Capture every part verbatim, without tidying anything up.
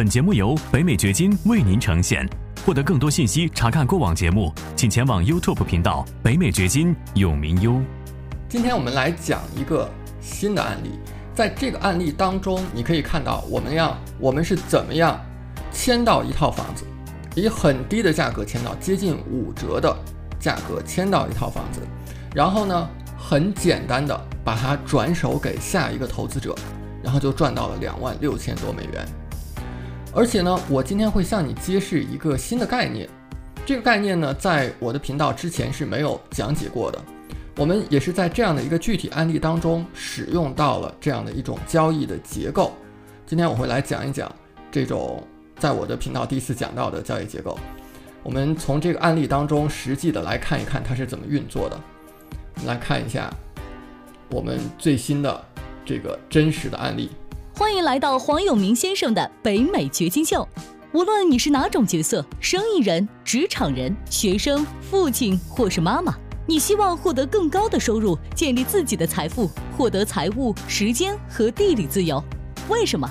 本节目由北美掘金为您呈现。获得更多信息，查看过往节目，请前往 YouTube 频道“北美掘金永明优”。今天我们来讲一个新的案例，在这个案例当中，你可以看到我们要我们是怎么样签到一套房子，以很低的价格签到，接近五折的价格签到一套房子，然后呢，很简单的把它转手给下一个投资者，然后就赚到了两万六千多美元。而且呢，我今天会向你揭示一个新的概念，这个概念呢，在我的频道之前是没有讲解过的。我们也是在这样的一个具体案例当中使用到了这样的一种交易的结构。今天我会来讲一讲这种在我的频道第一次讲到的交易结构。我们从这个案例当中实际的来看一看它是怎么运作的。我们来看一下我们最新的这个真实的案例。欢迎来到黄永明先生的北美掘金秀。无论你是哪种角色，生意人、职场人、学生、父亲或是妈妈，你希望获得更高的收入，建立自己的财富，获得财务、时间和地理自由。为什么？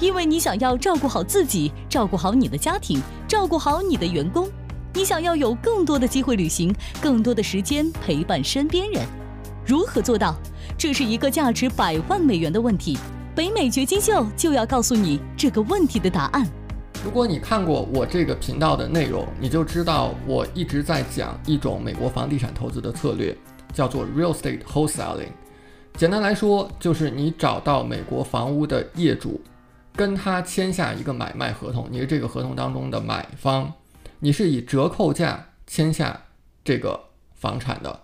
因为你想要照顾好自己，照顾好你的家庭，照顾好你的员工。你想要有更多的机会旅行，更多的时间陪伴身边人。如何做到？这是一个价值百万美元的问题。北美掘金秀就要告诉你这个问题的答案。如果你看过我这个频道的内容，你就知道我一直在讲一种美国房地产投资的策略，叫做 Real Estate Wholesaling。简单来说，就是你找到美国房屋的业主，跟他签下一个买卖合同，你是这个合同当中的买方，你是以折扣价签下这个房产的。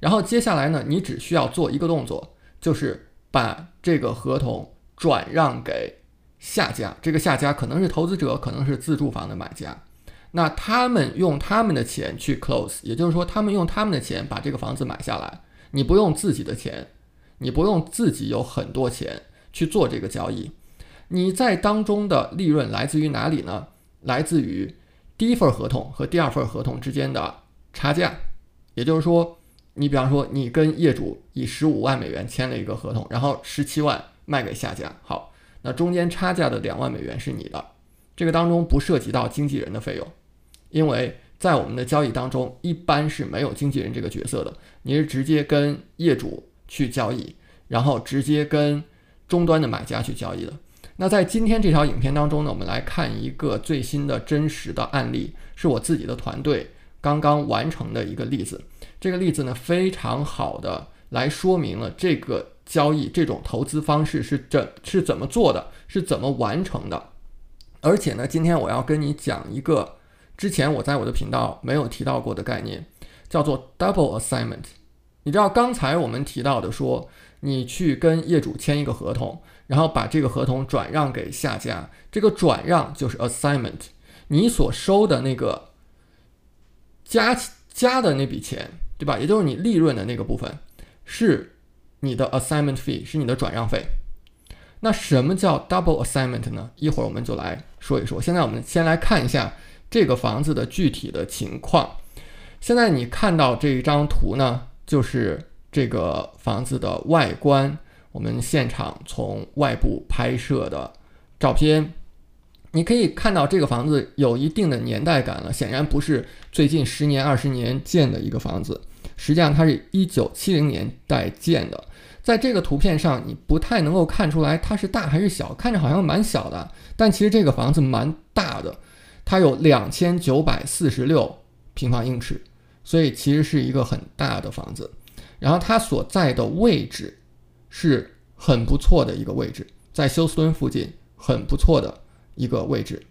然后接下来呢，你只需要做一个动作，就是把这个合同转让给下家，这个下家可能是投资者，可能是自住房的买家。那他们用他们的钱去 close， 也就是说他们用他们的钱把这个房子买下来，你不用自己的钱，你不用自己有很多钱去做这个交易。你在当中的利润来自于哪里呢？来自于第一份合同和第二份合同之间的差价。也就是说，你比方说你跟业主以十五万美元签了一个合同，然后十七万卖给下家，好，那中间差价的两万美元是你的。这个当中不涉及到经纪人的费用，因为在我们的交易当中一般是没有经纪人这个角色的，你是直接跟业主去交易，然后直接跟终端的买家去交易的。那在今天这条影片当中呢，我们来看一个最新的真实的案例，是我自己的团队刚刚完成的一个例子。这个例子呢，非常好的来说明了这个交易这种投资方式是怎是怎么做的，是怎么完成的。而且呢，今天我要跟你讲一个之前我在我的频道没有提到过的概念，叫做 double assignment。 你知道刚才我们提到的说你去跟业主签一个合同，然后把这个合同转让给下家，这个转让就是 assignment， 你所收的那个加加的那笔钱，对吧？也就是你利润的那个部分是你的 assignment fee， 是你的转让费。那什么叫 double assignment 呢？一会儿我们就来说一说。现在我们先来看一下这个房子的具体的情况。现在你看到这一张图呢，就是这个房子的外观，我们现场从外部拍摄的照片。你可以看到这个房子有一定的年代感了，显然不是最近十年二十年建的一个房子，实际上它是一九七零年代建的。在这个图片上你不太能够看出来它是大还是小，看着好像蛮小的，但其实这个房子蛮大的，它有两千九百四十六平方英尺，所以其实是一个很大的房子。然后它所在的位置是很不错的一个位置，在休斯敦附近很不错的一个位置。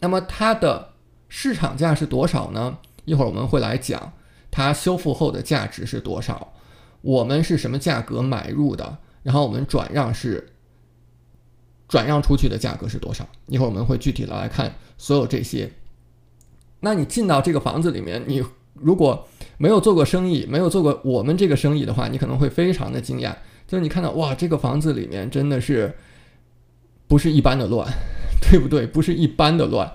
那么它的市场价是多少呢？一会儿我们会来讲它修复后的价值是多少，我们是什么价格买入的，然后我们转让是转让出去的价格是多少。一会儿我们会具体的来看所有这些。那你进到这个房子里面，你如果没有做过生意，没有做过我们这个生意的话，你可能会非常的惊讶，就是你看到哇，这个房子里面真的是不是一般的乱，对不对？不是一般的乱。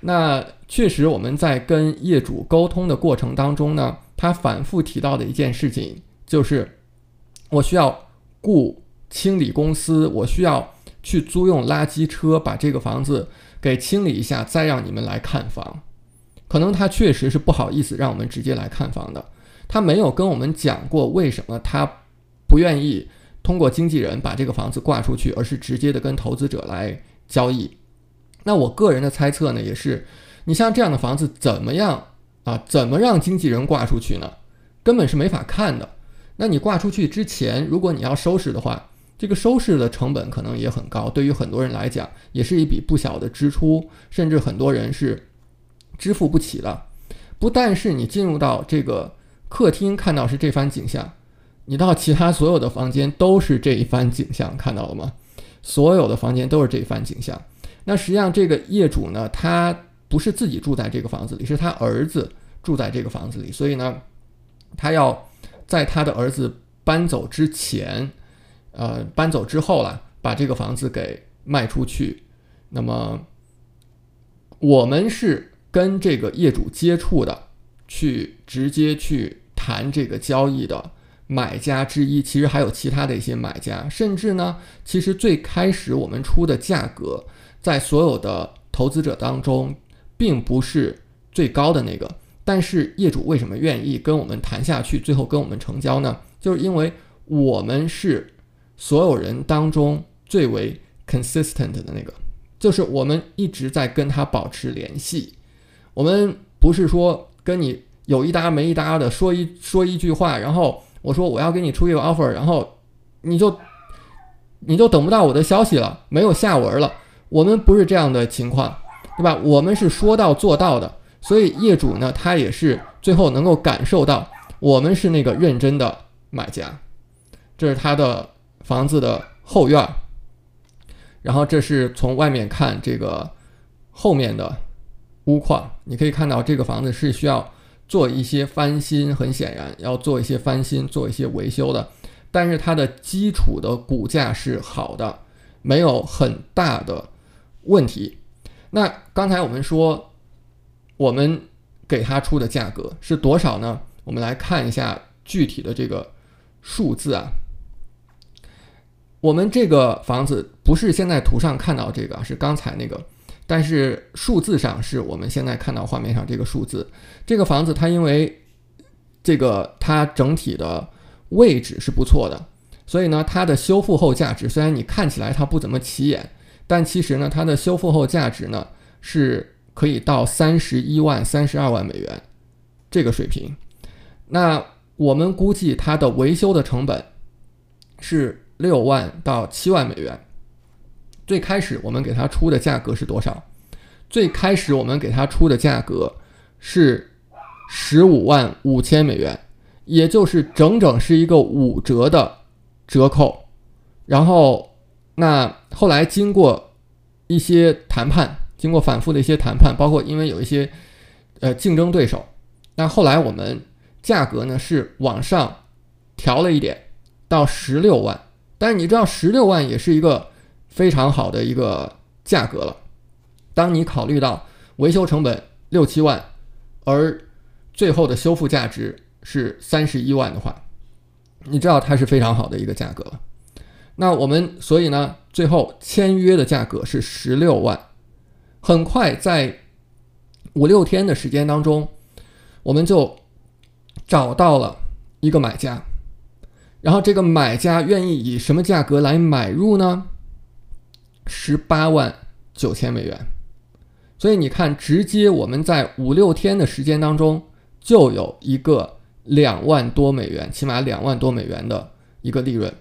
那确实我们在跟业主沟通的过程当中呢，他反复提到的一件事情就是我需要雇清理公司，我需要去租用垃圾车把这个房子给清理一下，再让你们来看房。可能他确实是不好意思让我们直接来看房的，他没有跟我们讲过为什么他不愿意通过经纪人把这个房子挂出去，而是直接的跟投资者来交易。那我个人的猜测呢，也是你像这样的房子怎么样啊？怎么让经纪人挂出去呢？根本是没法看的。那你挂出去之前，如果你要收拾的话，这个收拾的成本可能也很高，对于很多人来讲也是一笔不小的支出，甚至很多人是支付不起的。不但是你进入到这个客厅看到是这番景象，你到其他所有的房间都是这一番景象，看到了吗？所有的房间都是这一番景象。那实际上这个业主呢，他不是自己住在这个房子里，是他儿子住在这个房子里，所以呢他要在他的儿子搬走之前呃，搬走之后了，把这个房子给卖出去。那么我们是跟这个业主接触的，去直接去谈这个交易的买家之一，其实还有其他的一些买家，甚至呢其实最开始我们出的价格在所有的投资者当中并不是最高的那个，但是业主为什么愿意跟我们谈下去，最后跟我们成交呢？就是因为我们是所有人当中最为 consistent 的那个，就是我们一直在跟他保持联系。我们不是说跟你有一搭没一搭的说一说一句话，然后我说我要给你出一个 offer， 然后你就你就等不到我的消息了，没有下文了。我们不是这样的情况，对吧？我们是说到做到的。所以业主呢，他也是最后能够感受到我们是那个认真的买家。这是他的房子的后院，然后这是从外面看这个后面的屋况，你可以看到这个房子是需要做一些翻新，很显然要做一些翻新，做一些维修的，但是它的基础的骨架是好的，没有很大的问题。那刚才我们说我们给它出的价格是多少呢？我们来看一下具体的这个数字啊。我们这个房子不是现在图上看到这个，是刚才那个，但是数字上是我们现在看到画面上这个数字。这个房子它因为这个它整体的位置是不错的，所以呢它的修复后价值，虽然你看起来它不怎么起眼，但其实呢它的修复后价值呢是可以到三十一万、三十二万美元这个水平。那我们估计它的维修的成本是六万到七万美元。最开始我们给他出的价格是多少？最开始我们给他出的价格是十五万五千美元，也就是整整是一个五折的折扣。然后那后来经过一些谈判，经过反复的一些谈判，包括因为有一些呃竞争对手，那后来我们价格呢是往上调了一点到十六万。但是你知道十六万也是一个非常好的一个价格了，当你考虑到维修成本六七万，而最后的修复价值是三十一万的话，你知道它是非常好的一个价格了。那我们所以呢最后签约的价格是十六万。很快在五六天的时间当中，我们就找到了一个买家。然后这个买家愿意以什么价格来买入呢？十八万九千美元。所以你看，直接我们在五六天的时间当中就有一个两万多美元，起码两万多美元的一个利润。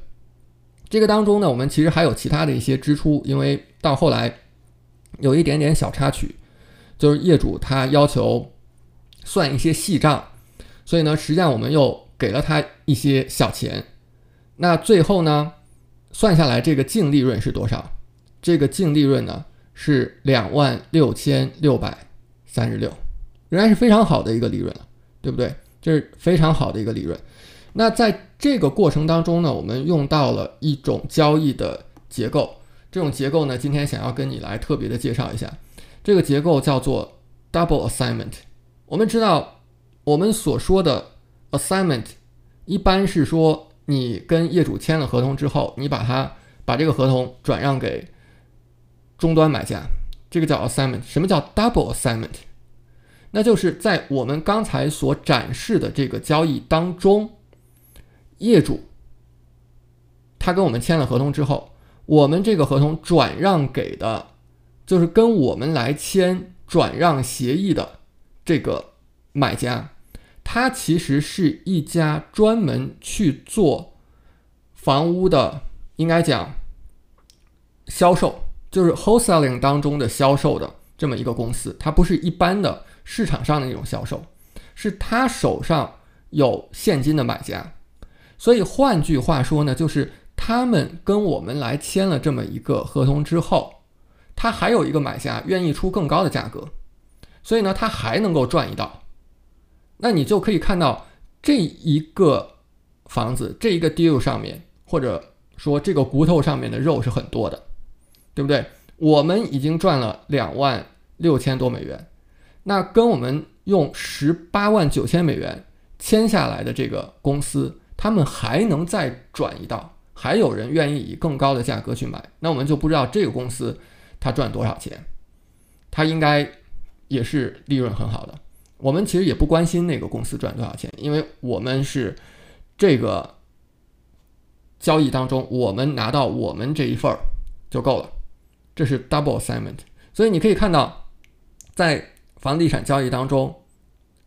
这个当中呢，我们其实还有其他的一些支出，因为到后来有一点点小插曲，就是业主他要求算一些细账，所以呢，实际上我们又给了他一些小钱。那最后呢算下来这个净利润是多少？这个净利润呢是两万六千六百三十六，仍然是非常好的一个利润了，对不对？这是非常好的一个利润。那在这个过程当中呢，我们用到了一种交易的结构，这种结构呢今天想要跟你来特别的介绍一下。这个结构叫做 double assignment。 我们知道我们所说的 assignment 一般是说你跟业主签了合同之后，你把它把这个合同转让给终端买家，这个叫 assignment。什么叫 double assignment？ 那就是在我们刚才所展示的这个交易当中，业主他跟我们签了合同之后，我们这个合同转让给的，就是跟我们来签转让协议的这个买家，他其实是一家专门去做房屋的，应该讲销售，就是 wholesaling 当中的销售的这么一个公司。它不是一般的市场上的那种销售，是他手上有现金的买家。所以换句话说呢，就是他们跟我们来签了这么一个合同之后，他还有一个买家愿意出更高的价格，所以呢他还能够赚一道。那你就可以看到这一个房子，这一个 deal 上面，或者说这个骨头上面的肉是很多的，对不对？我们已经赚了两万六千多美元，那跟我们用十八万九千美元签下来的这个公司，他们还能再转一道，还有人愿意以更高的价格去买。那我们就不知道这个公司他赚多少钱，他应该也是利润很好的。我们其实也不关心那个公司赚多少钱，因为我们是这个交易当中，我们拿到我们这一份就够了，这是 double assignment。 所以你可以看到，在房地产交易当中，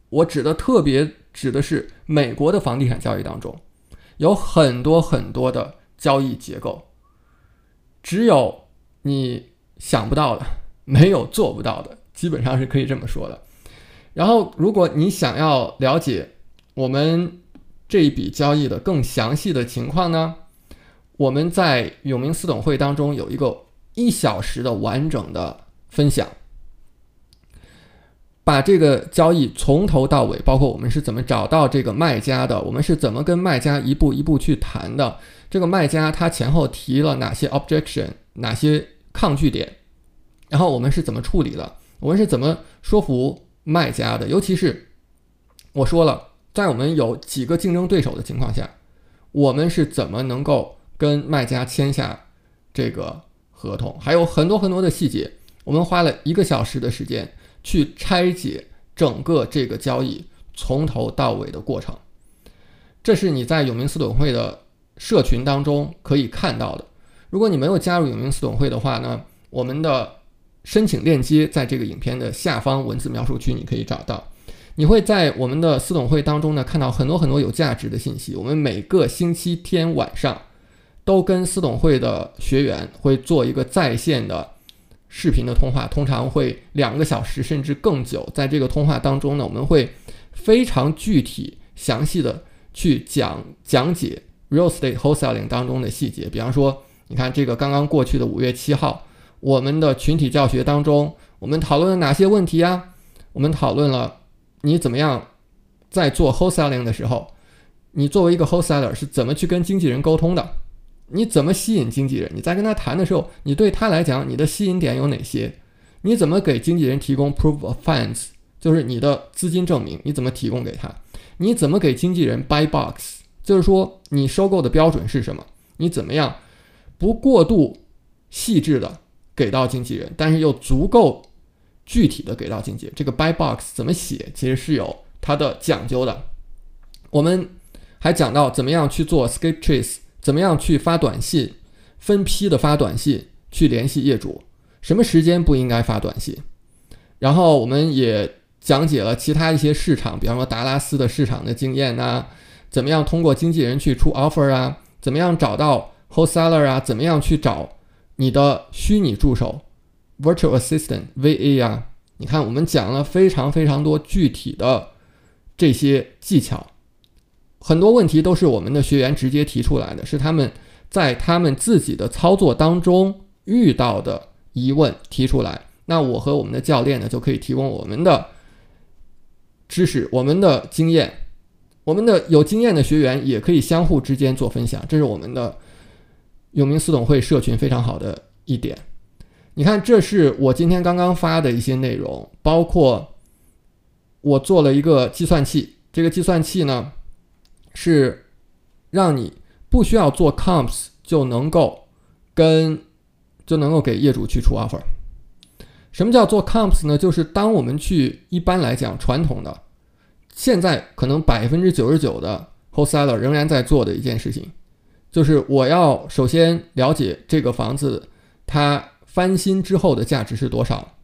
我指的特别指的是美国的房地产交易当中，有很多很多的交易结构，只有你想不到的，没有做不到的，基本上是可以这么说的。然后如果你想要了解我们这一笔交易的更详细的情况呢，我们在永明私董会当中有一个一小时的完整的分享，把这个交易从头到尾，包括我们是怎么找到这个卖家的，我们是怎么跟卖家一步一步去谈的，这个卖家他前后提了哪些 objection， 哪些抗拒点，然后我们是怎么处理的，我们是怎么说服卖家的。尤其是我说了，在我们有几个竞争对手的情况下，我们是怎么能够跟卖家签下这个合同，还有很多很多的细节。我们花了一个小时的时间去拆解整个这个交易从头到尾的过程，这是你在永明私董会的社群当中可以看到的。如果你没有加入永明私董会的话呢，我们的申请链接在这个影片的下方文字描述区你可以找到。你会在我们的私董会当中呢看到很多很多有价值的信息。我们每个星期天晚上都跟私董会的学员会做一个在线的视频的通话，通常会两个小时甚至更久。在这个通话当中呢，我们会非常具体详细的去讲讲解 Real Estate Wholesaling 当中的细节。比方说你看这个刚刚过去的五月七号，我们的群体教学当中，我们讨论了哪些问题啊？我们讨论了你怎么样在做 wholesaling 的时候，你作为一个 wholesaler 是怎么去跟经纪人沟通的，你怎么吸引经纪人，你在跟他谈的时候，你对他来讲你的吸引点有哪些，你怎么给经纪人提供 proof of funds， 就是你的资金证明你怎么提供给他，你怎么给经纪人 buy box， 就是说你收购的标准是什么，你怎么样不过度细致的给到经纪人，但是又足够具体的给到经纪人。这个 buy box 怎么写其实是有它的讲究的。我们还讲到怎么样去做 skip trace， 怎么样去发短信，分批的发短信去联系业主，什么时间不应该发短信。然后我们也讲解了其他一些市场，比方说达拉斯的市场的经验啊，怎么样通过经纪人去出 offer 啊，怎么样找到 wholesaler 啊，怎么样去找你的虚拟助手 virtual assistant V A 啊，你看我们讲了非常非常多具体的这些技巧。很多问题都是我们的学员直接提出来的，是他们在他们自己的操作当中遇到的疑问提出来，那我和我们的教练呢就可以提供我们的知识，我们的经验，我们的有经验的学员也可以相互之间做分享，这是我们的永明私董会社群非常好的一点。你看这是我今天刚刚发的一些内容，包括我做了一个计算器，这个计算器呢是让你不需要做 comps 就能够跟就能够给业主去出 offer。 什么叫做 comps 呢？就是当我们去一般来讲传统的，现在可能 百分之九十九 的 wholesaler 仍然在做的一件事情，就是我要首先了解这个房子它翻新之后的价值是多少，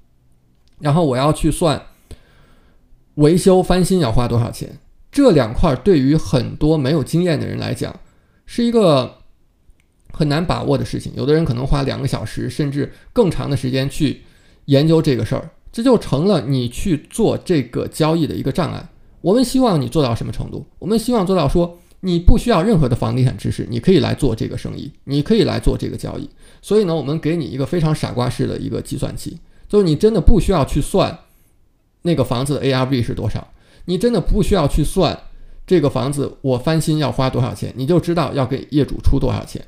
然后我要去算维修翻新要花多少钱。这两块对于很多没有经验的人来讲是一个很难把握的事情，有的人可能花两个小时甚至更长的时间去研究这个事儿，这就成了你去做这个交易的一个障碍。我们希望你做到什么程度？我们希望做到说你不需要任何的房地产知识，你可以来做这个生意，你可以来做这个交易。所以呢，我们给你一个非常傻瓜式的一个计算器，就是你真的不需要去算那个房子的 A R V 是多少，你真的不需要去算这个房子我翻新要花多少钱，你就知道要给业主出多少钱。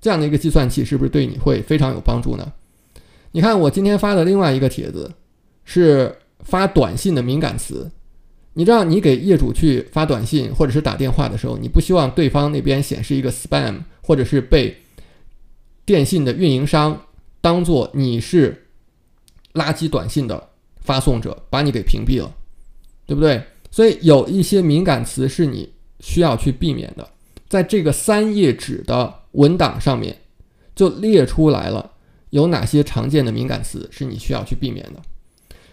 这样的一个计算器是不是对你会非常有帮助呢？你看我今天发的另外一个帖子是发短信的敏感词。你知道你给业主去发短信或者是打电话的时候，你不希望对方那边显示一个 spam 或者是被电信的运营商当作你是垃圾短信的发送者，把你给屏蔽了，对不对？所以有一些敏感词是你需要去避免的。在这个三页纸的文档上面就列出来了有哪些常见的敏感词是你需要去避免的。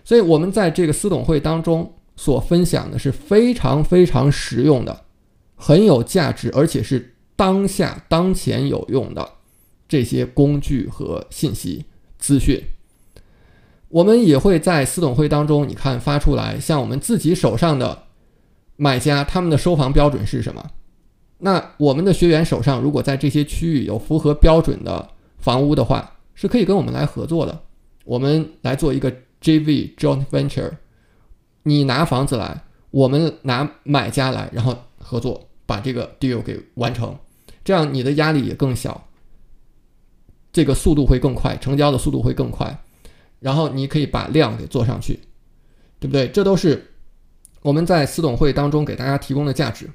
所以我们在这个私董会当中所分享的是非常非常实用的，很有价值，而且是当下当前有用的这些工具和信息资讯。我们也会在私董会当中，你看发出来像我们自己手上的买家他们的收房标准是什么，那我们的学员手上如果在这些区域有符合标准的房屋的话，是可以跟我们来合作的，我们来做一个 J V joint venture， 你拿房子来，我们拿买家来，然后合作把这个 deal 给完成，这样你的压力也更小，这个速度会更快，成交的速度会更快，然后你可以把量给做上去，对不对？这都是我们在私董会当中给大家提供的价值。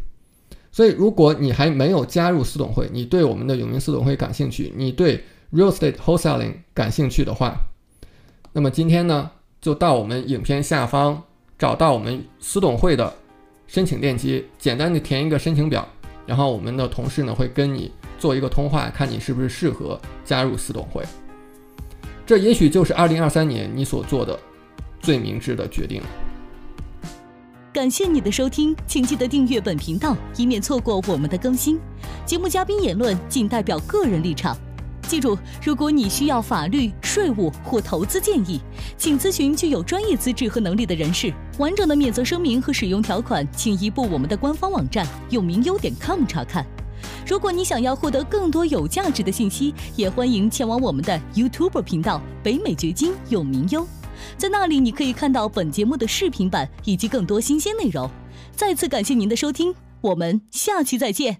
所以如果你还没有加入私董会，你对我们的永明私董会感兴趣，你对Real Estate Wholesaling 感兴趣的话，那么今天呢就到我们影片下方找到我们私董会的申请链接，简单的填一个申请表，然后我们的同事呢会跟你做一个通话，看你是不是适合加入私董会。这也许就是二零二三年你所做的最明智的决定了。感谢你的收听，请记得订阅本频道，以免错过我们的更新。节目嘉宾言论仅代表个人立场。记住，如果你需要法律、税务或投资建议，请咨询具有专业资质和能力的人士。完整的免责声明和使用条款，请移步我们的官方网站永明优点 com 查看。如果你想要获得更多有价值的信息，也欢迎前往我们的 YouTube 频道“北美掘金永明优”，在那里你可以看到本节目的视频版以及更多新鲜内容。再次感谢您的收听，我们下期再见。